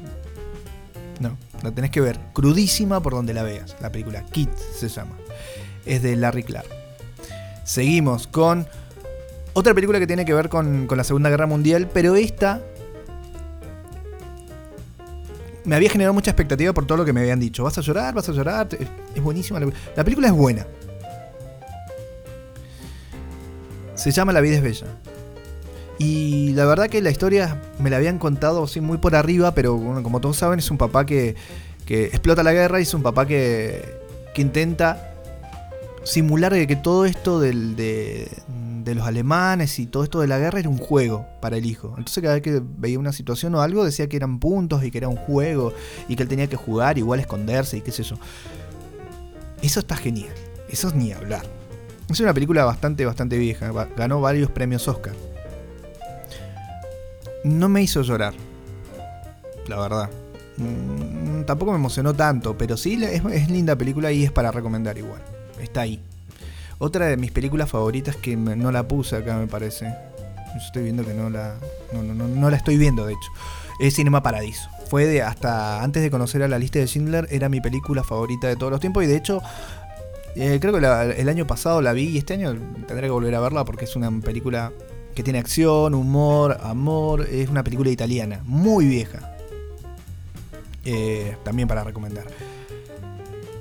No, la tenés que ver, crudísima por donde la veas. La película Kids se llama, es de Larry Clark. Seguimos con otra película que tiene que ver con la Segunda Guerra Mundial, pero esta me había generado mucha expectativa por todo lo que me habían dicho. Vas a llorar, es buenísima la película, es buena. Se llama La vida es bella. Y la verdad que la historia me la habían contado así muy por arriba, pero bueno, como todos saben, es un papá que explota la guerra y es un papá que intenta simular que todo esto de los alemanes y todo esto de la guerra era un juego para el hijo. Entonces cada vez que veía una situación o algo decía que eran puntos y que era un juego y que él tenía que jugar, igual esconderse y qué sé yo. Eso está genial. Eso es ni hablar. Es una película bastante vieja. Ganó varios premios Oscar. No me hizo llorar, la verdad. Tampoco me emocionó tanto, pero sí es linda película y es para recomendar igual. Está ahí. Otra de mis películas favoritas que no la puse acá, me parece. Yo estoy viendo que no la estoy viendo, de hecho. Es Cinema Paradiso. Fue de hasta antes de conocer a La lista de Schindler, era mi película favorita de todos los tiempos. Y de hecho, creo que el año pasado la vi y este año tendré que volver a verla porque es una película que tiene acción, humor, amor. Es una película italiana, muy vieja. También para recomendar.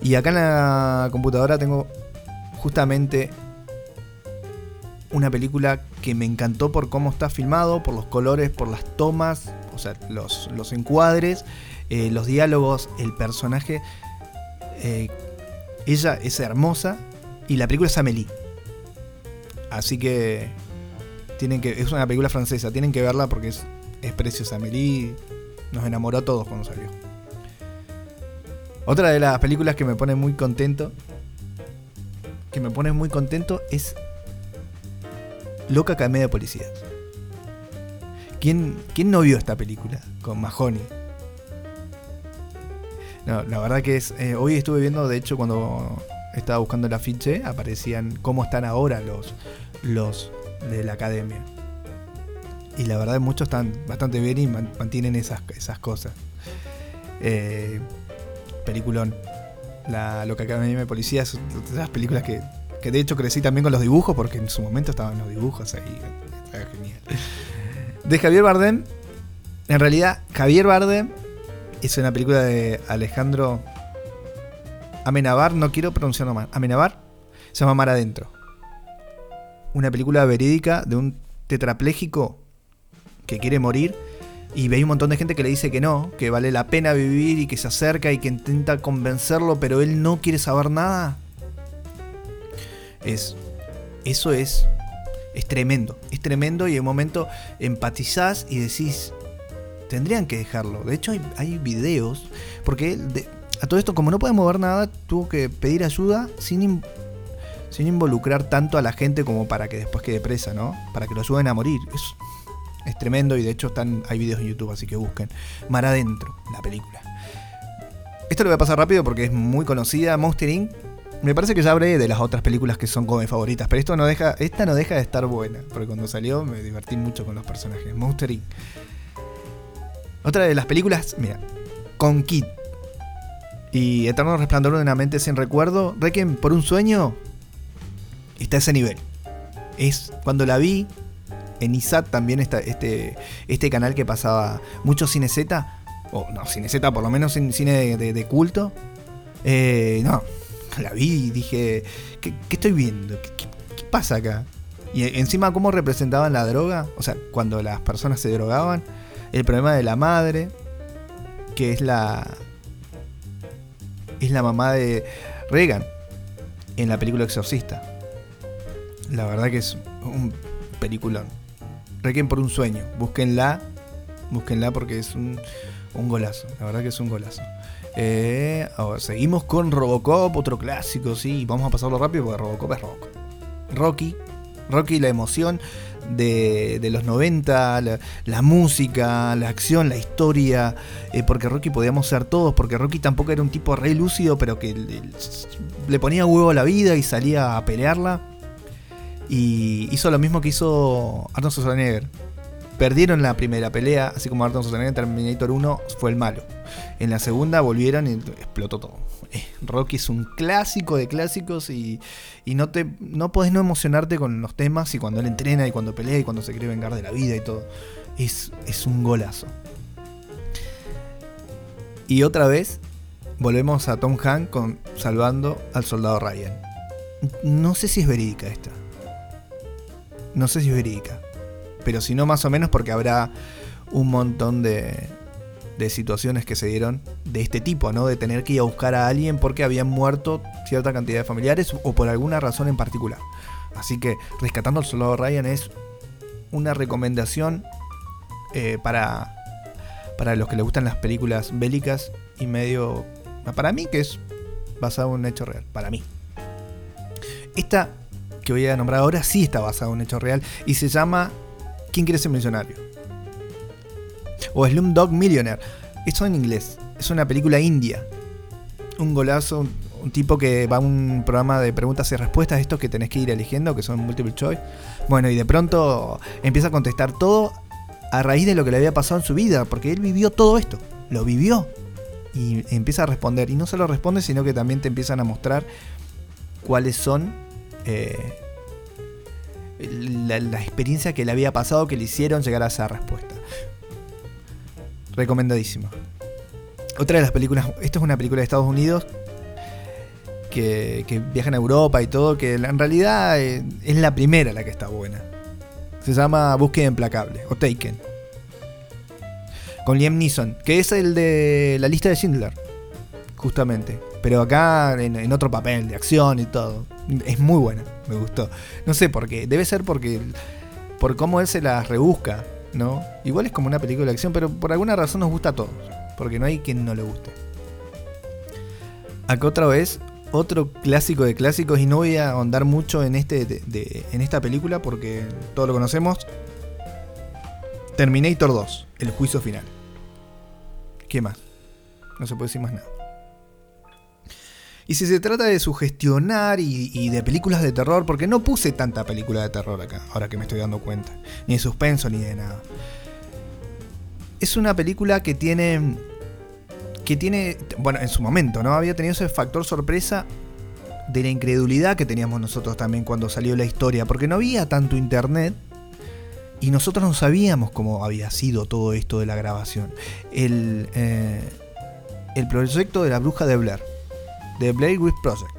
Y acá en la computadora tengo justamente una película que me encantó por cómo está filmado, por los colores, por las tomas, o sea, los encuadres, los diálogos, el personaje. Ella es hermosa y la película es Amélie. Así que es una película francesa, tienen que verla porque es preciosa. Amélie nos enamoró a todos cuando salió. Otra de las películas que me pone muy contento es Loca Academia de Policías. ¿Quién no vio esta película con Mahoney? No, la verdad que es... hoy estuve viendo, de hecho, cuando estaba buscando el afiche, aparecían cómo están ahora los de la academia. Y la verdad muchos están bastante bien y mantienen esas cosas. Peliculón. La Loca Academia de Policías, las películas que de hecho crecí también con los dibujos, porque en su momento estaban los dibujos ahí. Estaba genial. De Javier Bardem. En realidad, Javier Bardem es una película de Alejandro Amenábar, no quiero pronunciarlo mal. Amenábar, se llama Mar Adentro. Una película verídica de un tetrapléjico que quiere morir y ve un montón de gente que le dice que no, que vale la pena vivir y que se acerca y que intenta convencerlo, pero él no quiere saber nada. Eso es tremendo. Es tremendo y en un momento empatizás y decís, tendrían que dejarlo. De hecho hay videos, porque a todo esto, como no puede mover nada, tuvo que pedir ayuda sin involucrar tanto a la gente como para que después quede presa, ¿no? Para que lo ayuden a morir. Es tremendo y de hecho hay videos en YouTube, así que busquen Mar Adentro, la película. Esto lo voy a pasar rápido porque es muy conocida. Monster Inc. Me parece que ya hablé de las otras películas que son como mis favoritas, pero esta no deja de estar buena, porque cuando salió me divertí mucho con los personajes. Monster Inc. Otra de las películas, mira, con Kid y Eterno Resplandor de una mente sin recuerdo, Requiem por un sueño, está a ese nivel. Es cuando la vi en ISAT, también está este canal que pasaba mucho Cine Z, Cine Z, por lo menos cine de culto. La vi y dije, ¿qué estoy viendo? ¿Qué pasa acá? Y encima cómo representaban la droga, o sea, cuando las personas se drogaban, el problema de la madre, que es la mamá de Regan en la película Exorcista. La verdad que es un peliculón. Requiem por un sueño, búsquenla porque es un golazo, la verdad que es un golazo. Ahora seguimos con Robocop, otro clásico, sí, vamos a pasarlo rápido porque Robocop es Robocop. Rocky, la emoción de los 90, la música, la acción, la historia, porque Rocky podíamos ser todos, porque Rocky tampoco era un tipo re lúcido, pero que le ponía huevo a la vida y salía a pelearla. Y hizo lo mismo que hizo Arnold Schwarzenegger. Perdieron la primera pelea, así como Arnold Schwarzenegger en Terminator 1 fue el malo. En la segunda volvieron y explotó todo. Rocky es un clásico de clásicos y no podés no emocionarte con los temas, y cuando él entrena y cuando pelea y cuando se quiere vengar de la vida y todo. Es un golazo. Y otra vez volvemos a Tom Hanks con Salvando al Soldado Ryan. No sé si es verídica esta. No sé si es verídica, pero si no, más o menos, porque habrá un montón de situaciones que se dieron de este tipo, ¿no? De tener que ir a buscar a alguien porque habían muerto cierta cantidad de familiares o por alguna razón en particular. Así que Rescatando al Soldado Ryan es una recomendación para los que les gustan las películas bélicas y medio... Para mí que es basado en un hecho real, para mí. Esta que voy a nombrar ahora sí está basada en un hecho real y se llama ¿Quién quiere ser millonario? O Slumdog Millionaire. Eso en inglés. Es una película india. Un golazo, un tipo que va a un programa de preguntas y respuestas, estos que tenés que ir eligiendo, que son multiple choice. Bueno, y de pronto empieza a contestar todo a raíz de lo que le había pasado en su vida, porque él vivió todo esto, lo vivió. Y empieza a responder, y no solo responde, sino que también te empiezan a mostrar cuáles son la experiencia que le había pasado, que le hicieron llegar a esa respuesta. Recomendadísimo. Otra de las películas, esto es una película de Estados Unidos que viajan a Europa y todo, que en realidad es la primera la que está buena. Se llama Búsqueda Implacable, o Taken, con Liam Neeson, que es el de La lista de Schindler, justamente, pero acá en otro papel, de acción y todo. Es muy buena, me gustó. No sé por qué, debe ser por cómo él se las rebusca, ¿no? Igual es como una película de acción, pero por alguna razón nos gusta a todos, porque no hay quien no le guste. Acá otra vez, otro clásico de clásicos, y no voy a ahondar mucho en esta película porque todo lo conocemos. Terminator 2, el juicio final. ¿Qué más? No se puede decir más nada. Y si se trata de sugestionar y de películas de terror, porque no puse tanta película de terror acá, ahora que me estoy dando cuenta, ni de suspenso ni de nada. Es una película que tiene, bueno, en su momento, ¿no? Había tenido ese factor sorpresa de la incredulidad que teníamos nosotros también cuando salió la historia, porque no había tanto internet y nosotros no sabíamos cómo había sido todo esto de la grabación. El proyecto de la bruja de Blair, The Blair Witch Project.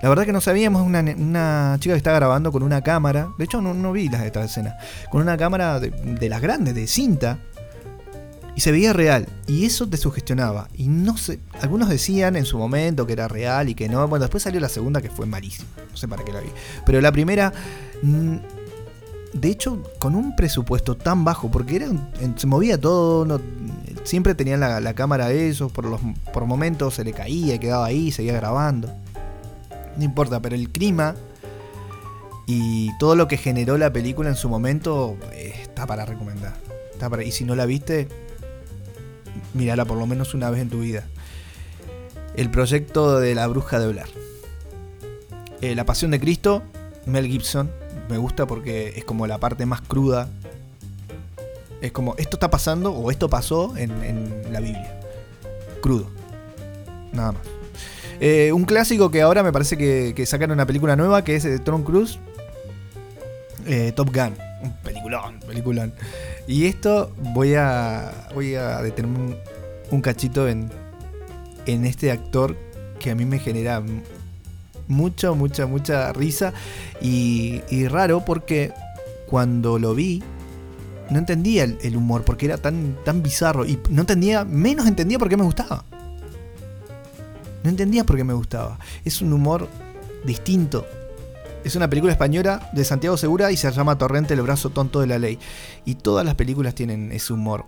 La verdad que no sabíamos, una chica que estaba grabando con una cámara, de hecho no vi las detrás de escena, con una cámara de las grandes, de cinta, y se veía real, y eso te sugestionaba. Y no sé, algunos decían en su momento que era real y que no. Bueno, después salió la segunda, que fue malísima, no sé para qué la vi, pero la primera, de hecho, con un presupuesto tan bajo, porque se movía todo, siempre tenían la cámara de esos, por momentos se le caía y quedaba ahí, seguía grabando, no importa, pero el clima y todo lo que generó la película en su momento está para recomendar, y si no la viste, mírala por lo menos una vez en tu vida. El proyecto de la bruja de Blair. La pasión de Cristo, Mel Gibson. Me gusta porque es como la parte más cruda. Es como esto está pasando o esto pasó en la Biblia. Crudo. Nada más. Un clásico que ahora me parece que sacaron una película nueva, que es de Tom Cruise. Top Gun. Un peliculón. Y esto voy a detenerme un cachito en este actor que a mí me genera mucha risa y raro, porque cuando lo vi no entendía el humor, porque era tan bizarro, y menos entendía por qué me gustaba. Es un humor distinto. Es una película española de Santiago Segura y se llama Torrente, el brazo tonto de la ley. Y todas las películas tienen ese humor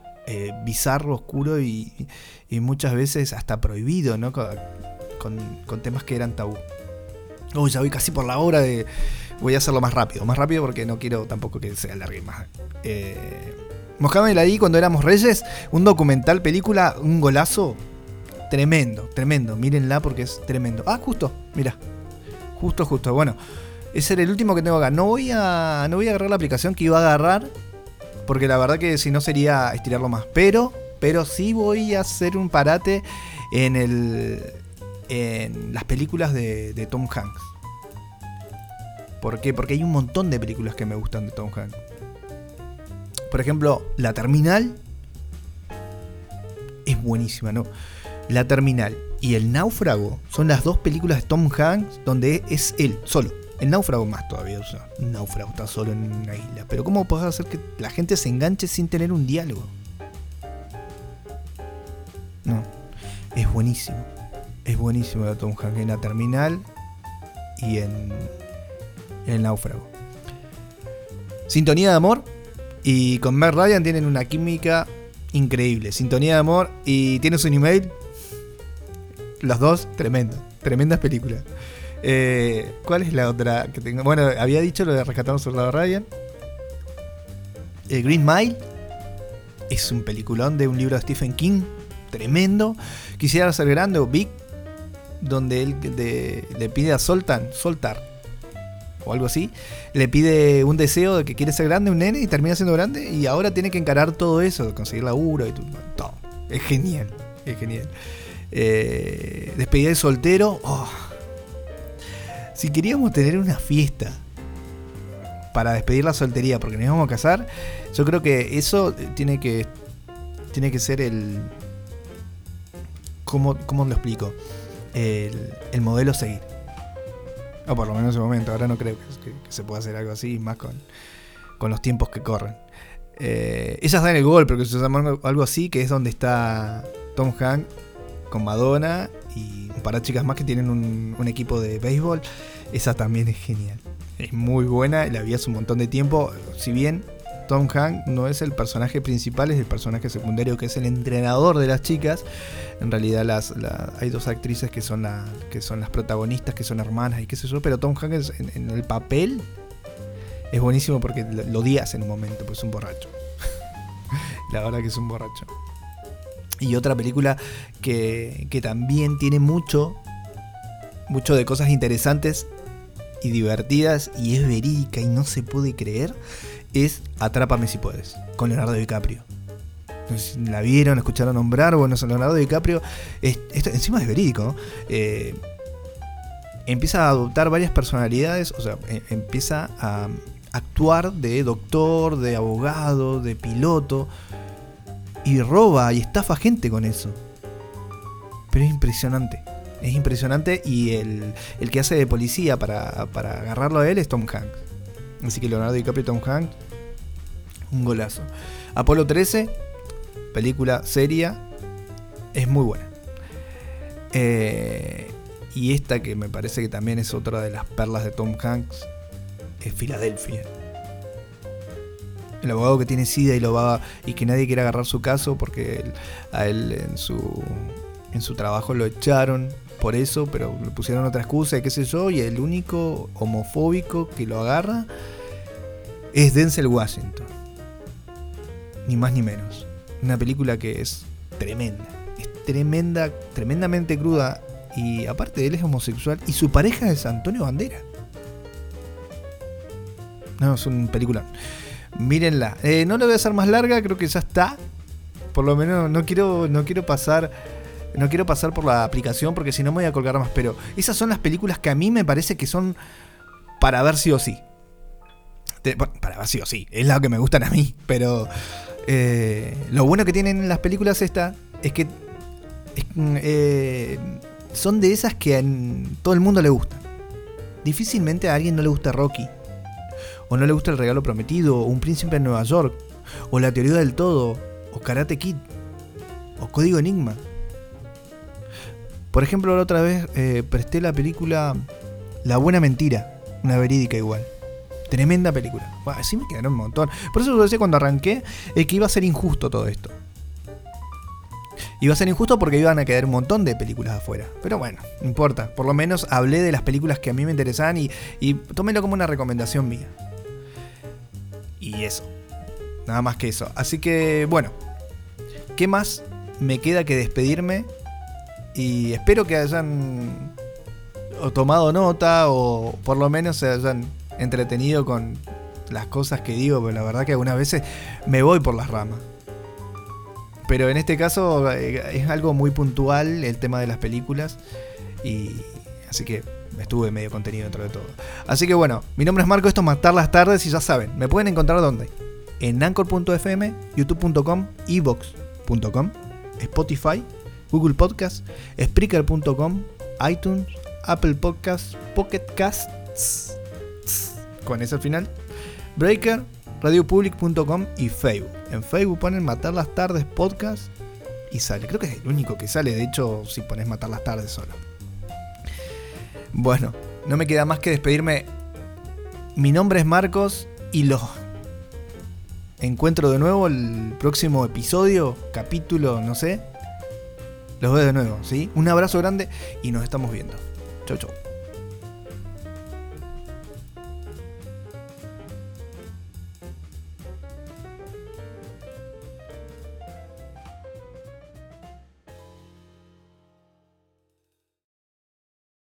bizarro, oscuro y muchas veces hasta prohibido, ¿no? Con temas que eran tabú. Uy, ya voy casi por la hora de... Voy a hacerlo más rápido porque no quiero tampoco que se alargue más. Mohamed Ali, cuando éramos reyes, un documental, película, un golazo. Tremendo. Mírenla porque es tremendo. Ah, justo, mirá. Justo. Bueno. Ese era el último que tengo acá. No voy a agarrar la aplicación que iba a agarrar, porque la verdad que si no sería estirarlo más. Pero sí voy a hacer un parate en las películas de Tom Hanks. ¿Por qué? Porque hay un montón de películas que me gustan de Tom Hanks. Por ejemplo, La Terminal es buenísima, ¿no? La Terminal y El Náufrago son las dos películas de Tom Hanks donde es él solo. El náufrago más todavía, o sea, un náufrago está solo en una isla. Pero ¿cómo podés hacer que la gente se enganche sin tener un diálogo? No, es buenísimo. Es buenísimo la Tom Hanks en La Terminal y en El Náufrago. Sintonía de Amor y con Meg Ryan tienen una química increíble. Sintonía de Amor y Tienes un email. Los dos, tremendas películas. ¿Cuál es la otra que tengo? Bueno, había dicho lo de Rescatando al Soldado Ryan. Green Mile es un peliculón de un libro de Stephen King tremendo. Quisiera ser grande, o Big, donde él le pide a Soltar o algo así, le pide un deseo de que quiere ser grande, un nene, y termina siendo grande, y ahora tiene que encarar todo eso, conseguir laburo y todo. Es genial, es genial. Despedida de soltero. Oh. Si queríamos tener una fiesta para despedir la soltería porque nos íbamos a casar, yo creo que eso tiene que ser el... ¿Cómo lo explico? El modelo a seguir. O por lo menos en ese momento. Ahora no creo que se pueda hacer algo así, más con los tiempos que corren. Ella está en el gol, pero se llama algo así, que es donde está Tom Hanks con Madonna y un par de chicas más que tienen un equipo de béisbol. Esa también es genial. Es muy buena, la vi hace un montón de tiempo. Si bien Tom Hanks no es el personaje principal, es el personaje secundario que es el entrenador de las chicas. En realidad hay dos actrices que son las protagonistas, que son hermanas y qué sé yo, pero Tom Hanks en el papel es buenísimo porque lo odias en un momento, pues es un borracho. La verdad que es un borracho. Y otra película que también tiene mucho de cosas interesantes y divertidas, y es verídica y no se puede creer, es Atrápame si puedes, con Leonardo DiCaprio. La vieron, escucharon nombrar. Bueno, Leonardo DiCaprio, esto encima es verídico, ¿no? Empieza a adoptar varias personalidades, o sea, empieza a actuar de doctor, de abogado, de piloto, y roba y estafa gente con eso. Pero es impresionante. Es impresionante, y el que hace de policía para agarrarlo a él es Tom Hanks. Así que Leonardo DiCaprio y Tom Hanks, un golazo. Apolo 13, película seria, es muy buena. Y esta que me parece que también es otra de las perlas de Tom Hanks es Filadelfia. El abogado que tiene SIDA y que nadie quiere agarrar su caso porque a él en su trabajo lo echaron por eso, pero le pusieron otra excusa y qué sé yo, y el único homofóbico que lo agarra es Denzel Washington. Ni más ni menos. Una película que es tremenda. Es tremenda, tremendamente cruda. Y aparte él es homosexual y su pareja es Antonio Banderas. No, es un peliculón. Mírenla. No la voy a hacer más larga, creo que ya está. Por lo menos no quiero pasar por la aplicación porque si no me voy a colgar más, pero esas son las películas que a mí me parece que son para ver sí o sí. Para ver sí o sí, es la que me gustan a mí, pero lo bueno que tienen las películas estas es que son de esas que a todo el mundo le gustan. Difícilmente a alguien no le gusta Rocky, o no le gusta El Regalo Prometido, o Un Príncipe en Nueva York, o La Teoría del Todo, o Karate Kid, o Código Enigma. Por ejemplo, la otra vez presté la película La Buena Mentira, una verídica igual. Tremenda película. Wow, así me quedaron un montón. Por eso yo decía cuando arranqué que iba a ser injusto todo esto. Iba a ser injusto porque iban a quedar un montón de películas afuera. Pero bueno, no importa. Por lo menos hablé de las películas que a mí me interesaban y tómelo como una recomendación mía. Y eso. Nada más que eso. Así que, bueno. ¿Qué más me queda que despedirme? Y espero que hayan o tomado nota o por lo menos se hayan entretenido con las cosas que digo, pero la verdad que algunas veces me voy por las ramas. Pero en este caso es algo muy puntual el tema de las películas, y así que estuve medio contenido dentro de todo. Así que bueno, mi nombre es Marco, esto es Matar las Tardes y ya saben, me pueden encontrar ¿dónde? En Anchor.fm, YouTube.com, iVoox.com, Spotify, Google Podcast, Spreaker.com, iTunes, Apple Podcast, Pocket Casts, con ese al final, Breaker, radiopublic.com y Facebook. En Facebook ponen Matar las Tardes Podcast y sale. Creo que es el único que sale, de hecho, si pones Matar las Tardes solo. Bueno, no me queda más que despedirme. Mi nombre es Marcos y los encuentro de nuevo el próximo episodio, capítulo, no sé. Los veo de nuevo, ¿sí? Un abrazo grande y nos estamos viendo. Chau, chau.